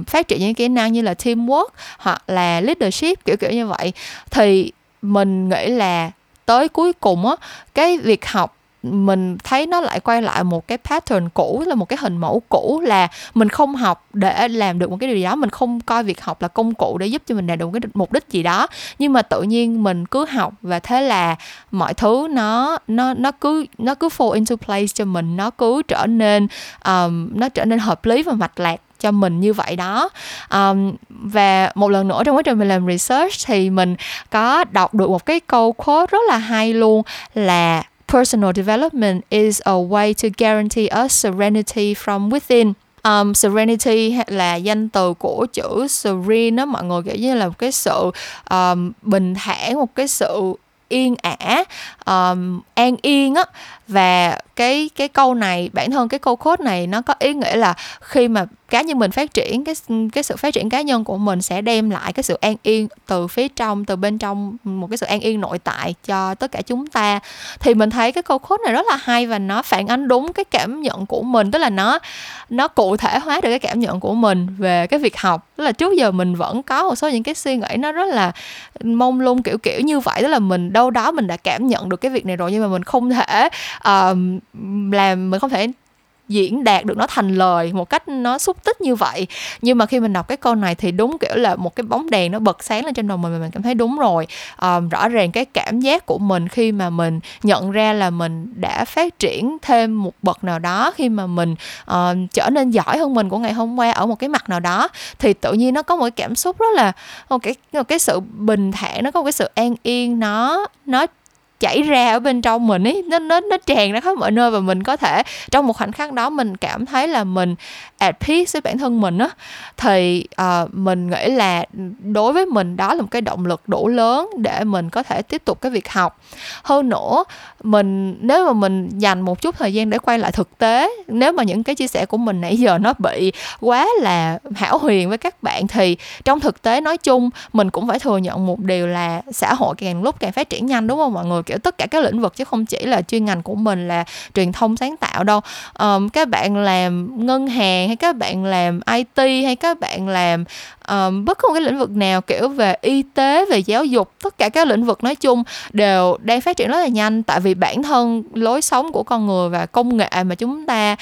phát triển những kỹ năng như là teamwork hoặc là leadership, kiểu như vậy. Thì mình nghĩ là tới cuối cùng á, cái việc học mình thấy nó lại quay lại một cái pattern cũ, là một cái hình mẫu cũ, là mình không học để làm được một cái điều gì đó. Mình không coi việc học là công cụ để giúp cho mình đạt được một cái mục đích gì đó, nhưng mà tự nhiên mình cứ học, và thế là mọi thứ nó cứ fall into place cho mình, nó cứ trở nên hợp lý và mạch lạc cho mình như vậy đó. Và một lần nữa trong quá trình mình làm research thì mình có đọc được một cái câu quote rất là hay luôn, là personal development is a way to guarantee us serenity from within. Serenity là danh từ của chữ serene đó mọi người, kiểu như là một cái sự bình thản, một cái sự yên ả, an yên á. Và cái câu này, bản thân cái câu quote này nó có ý nghĩa là khi mà cá nhân mình phát triển, cái sự phát triển cá nhân của mình sẽ đem lại cái sự an yên từ phía trong, từ bên trong, một cái sự an yên nội tại cho tất cả chúng ta. Thì mình thấy cái câu quote này rất là hay và nó phản ánh đúng cái cảm nhận của mình, tức là nó cụ thể hóa được cái cảm nhận của mình về cái việc học. Tức là trước giờ mình vẫn có một số những cái suy nghĩ nó rất là mông lung kiểu như vậy, tức là mình đâu đó mình đã cảm nhận được cái việc này rồi, nhưng mà mình không thể mình không thể diễn đạt được nó thành lời một cách nó xúc tích như vậy. Nhưng mà khi mình đọc cái câu này thì đúng kiểu là một cái bóng đèn nó bật sáng lên trên đầu mình, và mình cảm thấy đúng rồi, rõ ràng cái cảm giác của mình khi mà mình nhận ra là mình đã phát triển thêm một bậc nào đó, khi mà mình trở nên giỏi hơn mình của ngày hôm qua ở một cái mặt nào đó, thì tự nhiên nó có một cái cảm xúc rất là một cái sự bình thản, nó có một cái sự an yên, nó chảy ra ở bên trong mình ấy, nó tràn ra khắp mọi nơi, và mình có thể trong một khoảnh khắc đó mình cảm thấy là mình at peace với bản thân mình á. Thì mình nghĩ là đối với mình đó là một cái động lực đủ lớn để mình có thể tiếp tục cái việc học. Hơn nữa, nếu mà mình dành một chút thời gian để quay lại thực tế, nếu mà những cái chia sẻ của mình nãy giờ nó bị quá là hão huyền với các bạn, thì trong thực tế nói chung mình cũng phải thừa nhận một điều là xã hội càng lúc càng phát triển nhanh, đúng không mọi người? Kiểu tất cả các lĩnh vực, chứ không chỉ là chuyên ngành của mình là truyền thông sáng tạo đâu. Các bạn làm ngân hàng, hay các bạn làm IT, hay các bạn làm bất cứ cái lĩnh vực nào, kiểu về y tế, về giáo dục, tất cả các lĩnh vực nói chung đều đang phát triển rất là nhanh. Tại vì bản thân lối sống của con người và công nghệ mà chúng ta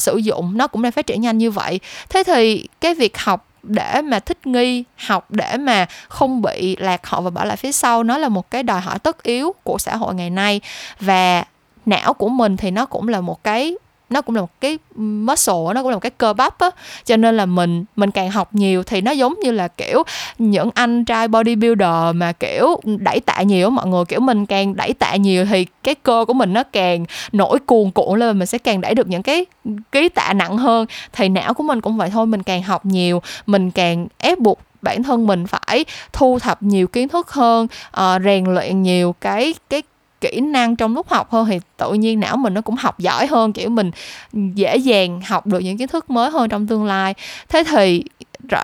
sử dụng nó cũng đang phát triển nhanh như vậy. Thế thì cái việc học để mà thích nghi, học để mà không bị lạc hậu và bỏ lại phía sau, nó là một cái đòi hỏi tất yếu của xã hội ngày nay. Và não của mình thì nó cũng là một cái, nó cũng là một cái muscle, nó cũng là một cái cơ bắp á. Cho nên là mình càng học nhiều thì nó giống như là kiểu những anh trai bodybuilder mà kiểu đẩy tạ nhiều, mọi người kiểu mình càng đẩy tạ nhiều thì cái cơ của mình nó càng nổi cuồn cuộn lên, mình sẽ càng đẩy được những cái ký tạ nặng hơn. Thì não của mình cũng vậy thôi, mình càng học nhiều, mình càng ép buộc bản thân mình phải thu thập nhiều kiến thức hơn, rèn luyện nhiều cái kỹ năng trong lúc học hơn, thì tự nhiên não mình nó cũng học giỏi hơn, kiểu mình dễ dàng học được những kiến thức mới hơn trong tương lai. Thế thì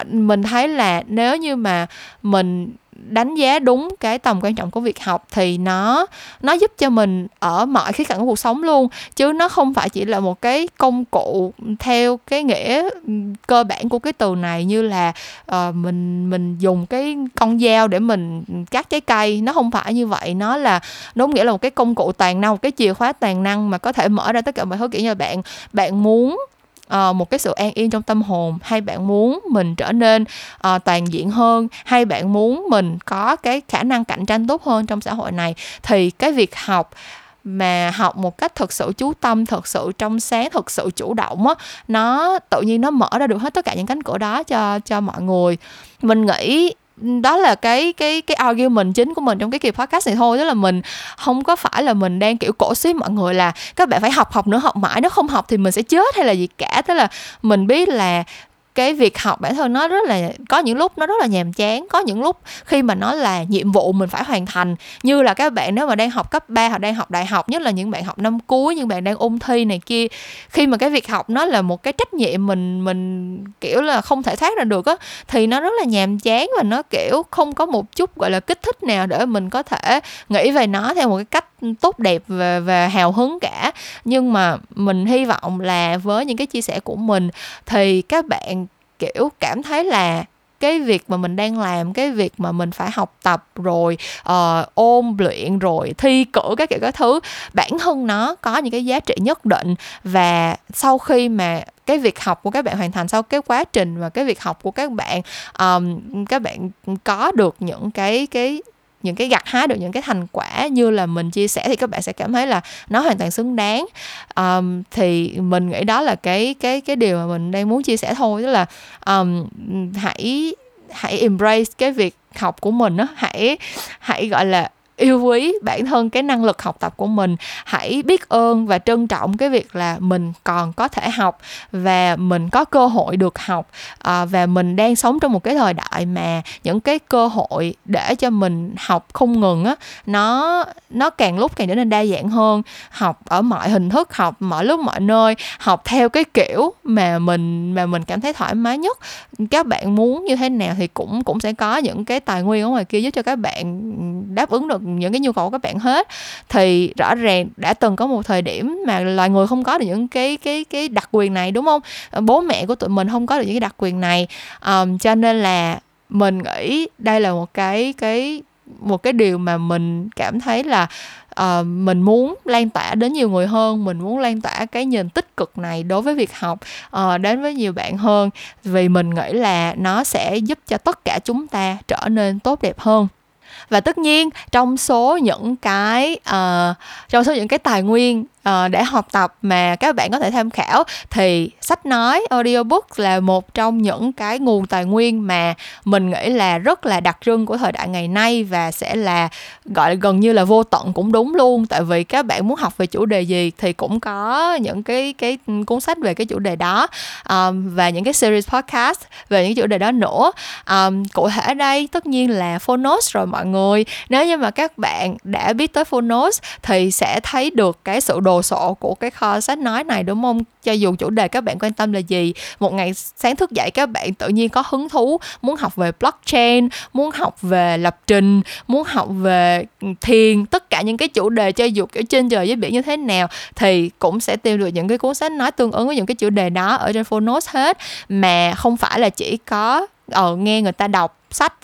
mình thấy là nếu như mà mình đánh giá đúng cái tầm quan trọng của việc học thì nó giúp cho mình ở mọi khía cạnh của cuộc sống luôn, chứ nó không phải chỉ là một cái công cụ theo cái nghĩa cơ bản của cái từ này, như là mình dùng cái con dao để mình cắt trái cây. Nó không phải như vậy, nó là đúng nghĩa là một cái công cụ toàn năng, một cái chìa khóa toàn năng mà có thể mở ra tất cả mọi thứ. Kiểu như là bạn muốn một cái sự an yên trong tâm hồn, hay bạn muốn mình trở nên toàn diện hơn, hay bạn muốn mình có cái khả năng cạnh tranh tốt hơn trong xã hội này, thì cái việc học mà học một cách thật sự chú tâm, thật sự trong sáng, thật sự chủ động á, nó tự nhiên nó mở ra được hết tất cả những cánh cửa đó cho mọi người. Mình nghĩ đó là cái argument chính của mình trong cái kỳ podcast này thôi. Tức là mình không có phải là mình đang kiểu cổ suý mọi người là các bạn phải học nữa, học mãi, nếu không học thì mình sẽ chết hay là gì cả. Tức là mình biết là cái việc học bản thân nó rất là, có những lúc nó rất là nhàm chán, có những lúc khi mà nó là nhiệm vụ mình phải hoàn thành, như là các bạn nếu mà đang học cấp 3 hoặc đang học đại học, nhất là những bạn học năm cuối, những bạn đang ôn thi này kia, khi mà cái việc học nó là một cái trách nhiệm mình kiểu là không thể thoát ra được á, thì nó rất là nhàm chán và nó kiểu không có một chút gọi là kích thích nào để mình có thể nghĩ về nó theo một cái cách tốt đẹp và hào hứng cả. Nhưng mà mình hy vọng là với những cái chia sẻ của mình thì các bạn kiểu cảm thấy là cái việc mà mình đang làm, cái việc mà mình phải học tập rồi ôn luyện rồi thi cử các kiểu các thứ, bản thân nó có những cái giá trị nhất định. Và sau khi mà cái việc học của các bạn hoàn thành, sau cái quá trình và cái việc học của các bạn có được những cái gặt hái được những cái thành quả như là mình chia sẻ, thì các bạn sẽ cảm thấy là nó hoàn toàn xứng đáng. Thì mình nghĩ đó là cái điều mà mình đang muốn chia sẻ thôi. Tức là hãy embrace cái việc học của mình đó. Hãy gọi là yêu quý bản thân cái năng lực học tập của mình, hãy biết ơn và trân trọng cái việc là mình còn có thể học và mình có cơ hội được học, và mình đang sống trong một cái thời đại mà những cái cơ hội để cho mình học không ngừng á, nó càng lúc càng trở nên đa dạng hơn, học ở mọi hình thức, học mọi lúc mọi nơi, học theo cái kiểu mà mình cảm thấy thoải mái nhất. Các bạn muốn như thế nào thì cũng sẽ có những cái tài nguyên ở ngoài kia giúp cho các bạn đáp ứng được những cái nhu cầu của các bạn hết. Thì rõ ràng đã từng có một thời điểm mà loài người không có được những cái đặc quyền này, đúng không? Bố mẹ của tụi mình không có được những cái đặc quyền này, cho nên là mình nghĩ đây là một cái điều mà mình cảm thấy là mình muốn lan tỏa đến nhiều người hơn, mình muốn lan tỏa cái nhìn tích cực này đối với việc học đến với nhiều bạn hơn, vì mình nghĩ là nó sẽ giúp cho tất cả chúng ta trở nên tốt đẹp hơn. Và tất nhiên trong số những cái tài nguyên để học tập mà các bạn có thể tham khảo thì sách nói, audiobook là một trong những cái nguồn tài nguyên mà mình nghĩ là rất là đặc trưng của thời đại ngày nay, và sẽ là gọi gần như là vô tận cũng đúng luôn. Tại vì các bạn muốn học về chủ đề gì thì cũng có những cái cuốn sách về cái chủ đề đó, và những cái series podcast về những chủ đề đó nữa. Cụ thể đây tất nhiên là Phonos rồi mọi người. Nếu như mà các bạn đã biết tới Phonos thì sẽ thấy được cái sự đồ sộ của cái kho sách nói này, đúng không? Cho dù chủ đề các bạn quan tâm là gì, một ngày sáng thức dậy các bạn tự nhiên có hứng thú muốn học về blockchain, muốn học về lập trình, muốn học về thiền, tất cả những cái chủ đề cho dù kiểu trên trời dưới biển như thế nào thì cũng sẽ tìm được những cái cuốn sách nói tương ứng với những cái chủ đề đó ở trên Phonos hết. Mà không phải là chỉ có nghe người ta đọc sách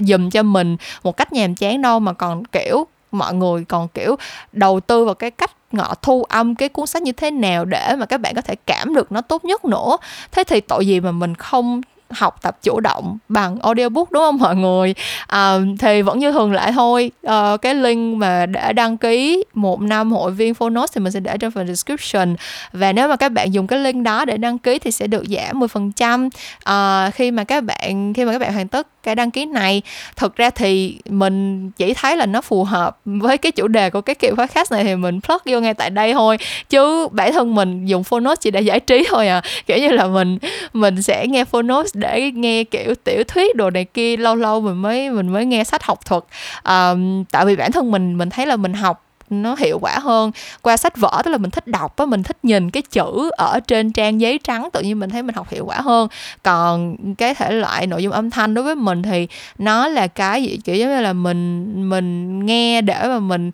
dùm cho mình một cách nhàm chán đâu, mà còn kiểu mọi người còn kiểu đầu tư vào cái cách ngọ thu âm cái cuốn sách như thế nào để mà các bạn có thể cảm được nó tốt nhất nữa. Thế thì tội gì mà mình không học tập chủ động bằng audiobook, đúng không mọi người? Thì vẫn như thường lệ thôi, cái link mà để đăng ký 1 năm hội viên Phonos thì mình sẽ để trong phần description. Và nếu mà các bạn dùng cái link đó để đăng ký thì sẽ được giảm 10% khi mà các bạn hoàn tất cái đăng ký này. Thực ra thì mình chỉ thấy là nó phù hợp với cái chủ đề của cái kiểu podcast này thì mình plug vô ngay tại đây thôi, chứ bản thân mình dùng Phonos chỉ để giải trí thôi à. Kiểu như là mình sẽ nghe Phonos để nghe kiểu tiểu thuyết đồ này kia, lâu lâu mình mới nghe sách học thuật. Tại vì bản thân mình thấy là mình học nó hiệu quả hơn qua sách vở, tức là mình thích đọc á, mình thích nhìn cái chữ ở trên trang giấy trắng, tự nhiên mình thấy mình học hiệu quả hơn. Còn cái thể loại nội dung âm thanh đối với mình thì nó là cái gì kiểu giống như là mình nghe để mà mình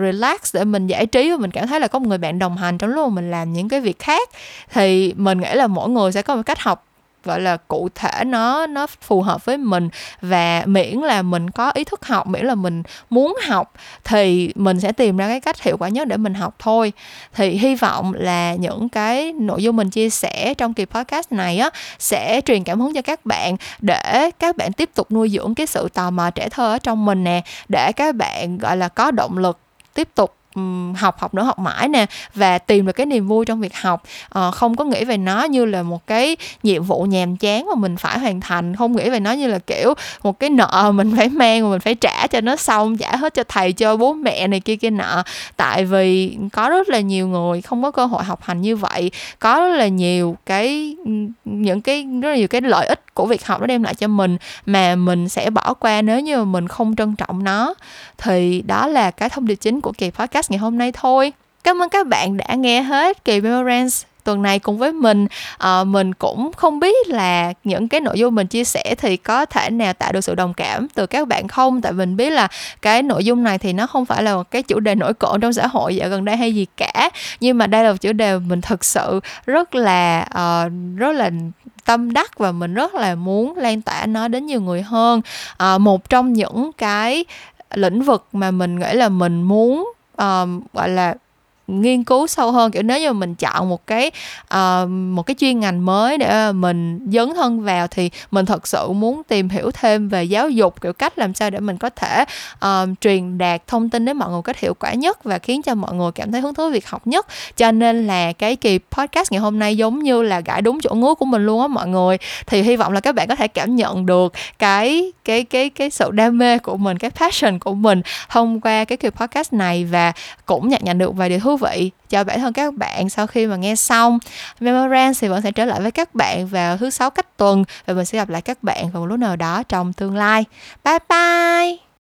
relax, để mình giải trí, và mình cảm thấy là có một người bạn đồng hành trong lúc mà mình làm những cái việc khác. Thì mình nghĩ là mỗi người sẽ có một cách học gọi là cụ thể, nó phù hợp với mình, và miễn là mình có ý thức học, miễn là mình muốn học thì mình sẽ tìm ra cái cách hiệu quả nhất để mình học thôi. Thì hy vọng là những cái nội dung mình chia sẻ trong kỳ podcast này á, sẽ truyền cảm hứng cho các bạn, để các bạn tiếp tục nuôi dưỡng cái sự tò mò trẻ thơ ở trong mình nè, để các bạn gọi là có động lực tiếp tục học nữa, học mãi nè, và tìm được cái niềm vui trong việc học. Không có nghĩ về nó như là một cái nhiệm vụ nhàm chán mà mình phải hoàn thành, không nghĩ về nó như là kiểu một cái nợ mình phải mang, mình phải trả cho nó xong, trả hết cho thầy, cho bố mẹ này kia kia nọ. Tại vì có rất là nhiều người không có cơ hội học hành như vậy, có rất là nhiều cái rất là nhiều cái lợi ích của việc học nó đem lại cho mình mà mình sẽ bỏ qua nếu như mình không trân trọng nó. Thì đó là cái thông điệp chính của kỳ podcast ngày hôm nay thôi. Cảm ơn các bạn đã nghe hết kỳ Memorance tuần này cùng với mình. Mình cũng không biết là những cái nội dung mình chia sẻ thì có thể nào tạo được sự đồng cảm từ các bạn không, tại mình biết là cái nội dung này thì nó không phải là một cái chủ đề nổi cộn trong xã hội dạo gần đây hay gì cả, nhưng mà đây là một chủ đề mình thực sự rất là tâm đắc, và mình rất là muốn lan tỏa nó đến nhiều người hơn. Một trong những cái lĩnh vực mà mình nghĩ là mình muốn gọi là nghiên cứu sâu hơn, kiểu nếu như mình chọn một cái chuyên ngành mới để mình dấn thân vào, thì mình thật sự muốn tìm hiểu thêm về giáo dục, kiểu cách làm sao để mình có thể truyền đạt thông tin đến mọi người cách hiệu quả nhất và khiến cho mọi người cảm thấy hứng thú việc học nhất. Cho nên là cái kỳ podcast ngày hôm nay giống như là gãi đúng chỗ ngứa của mình luôn á mọi người. Thì hy vọng là các bạn có thể cảm nhận được cái sự đam mê của mình, cái passion của mình thông qua cái kỳ podcast này, và cũng nhận được vài điều thú vị cho bản thân các bạn sau khi mà nghe xong. Memorance thì vẫn sẽ trở lại với các bạn vào thứ 6 cách tuần, và mình sẽ gặp lại các bạn vào lúc nào đó trong tương lai. Bye bye.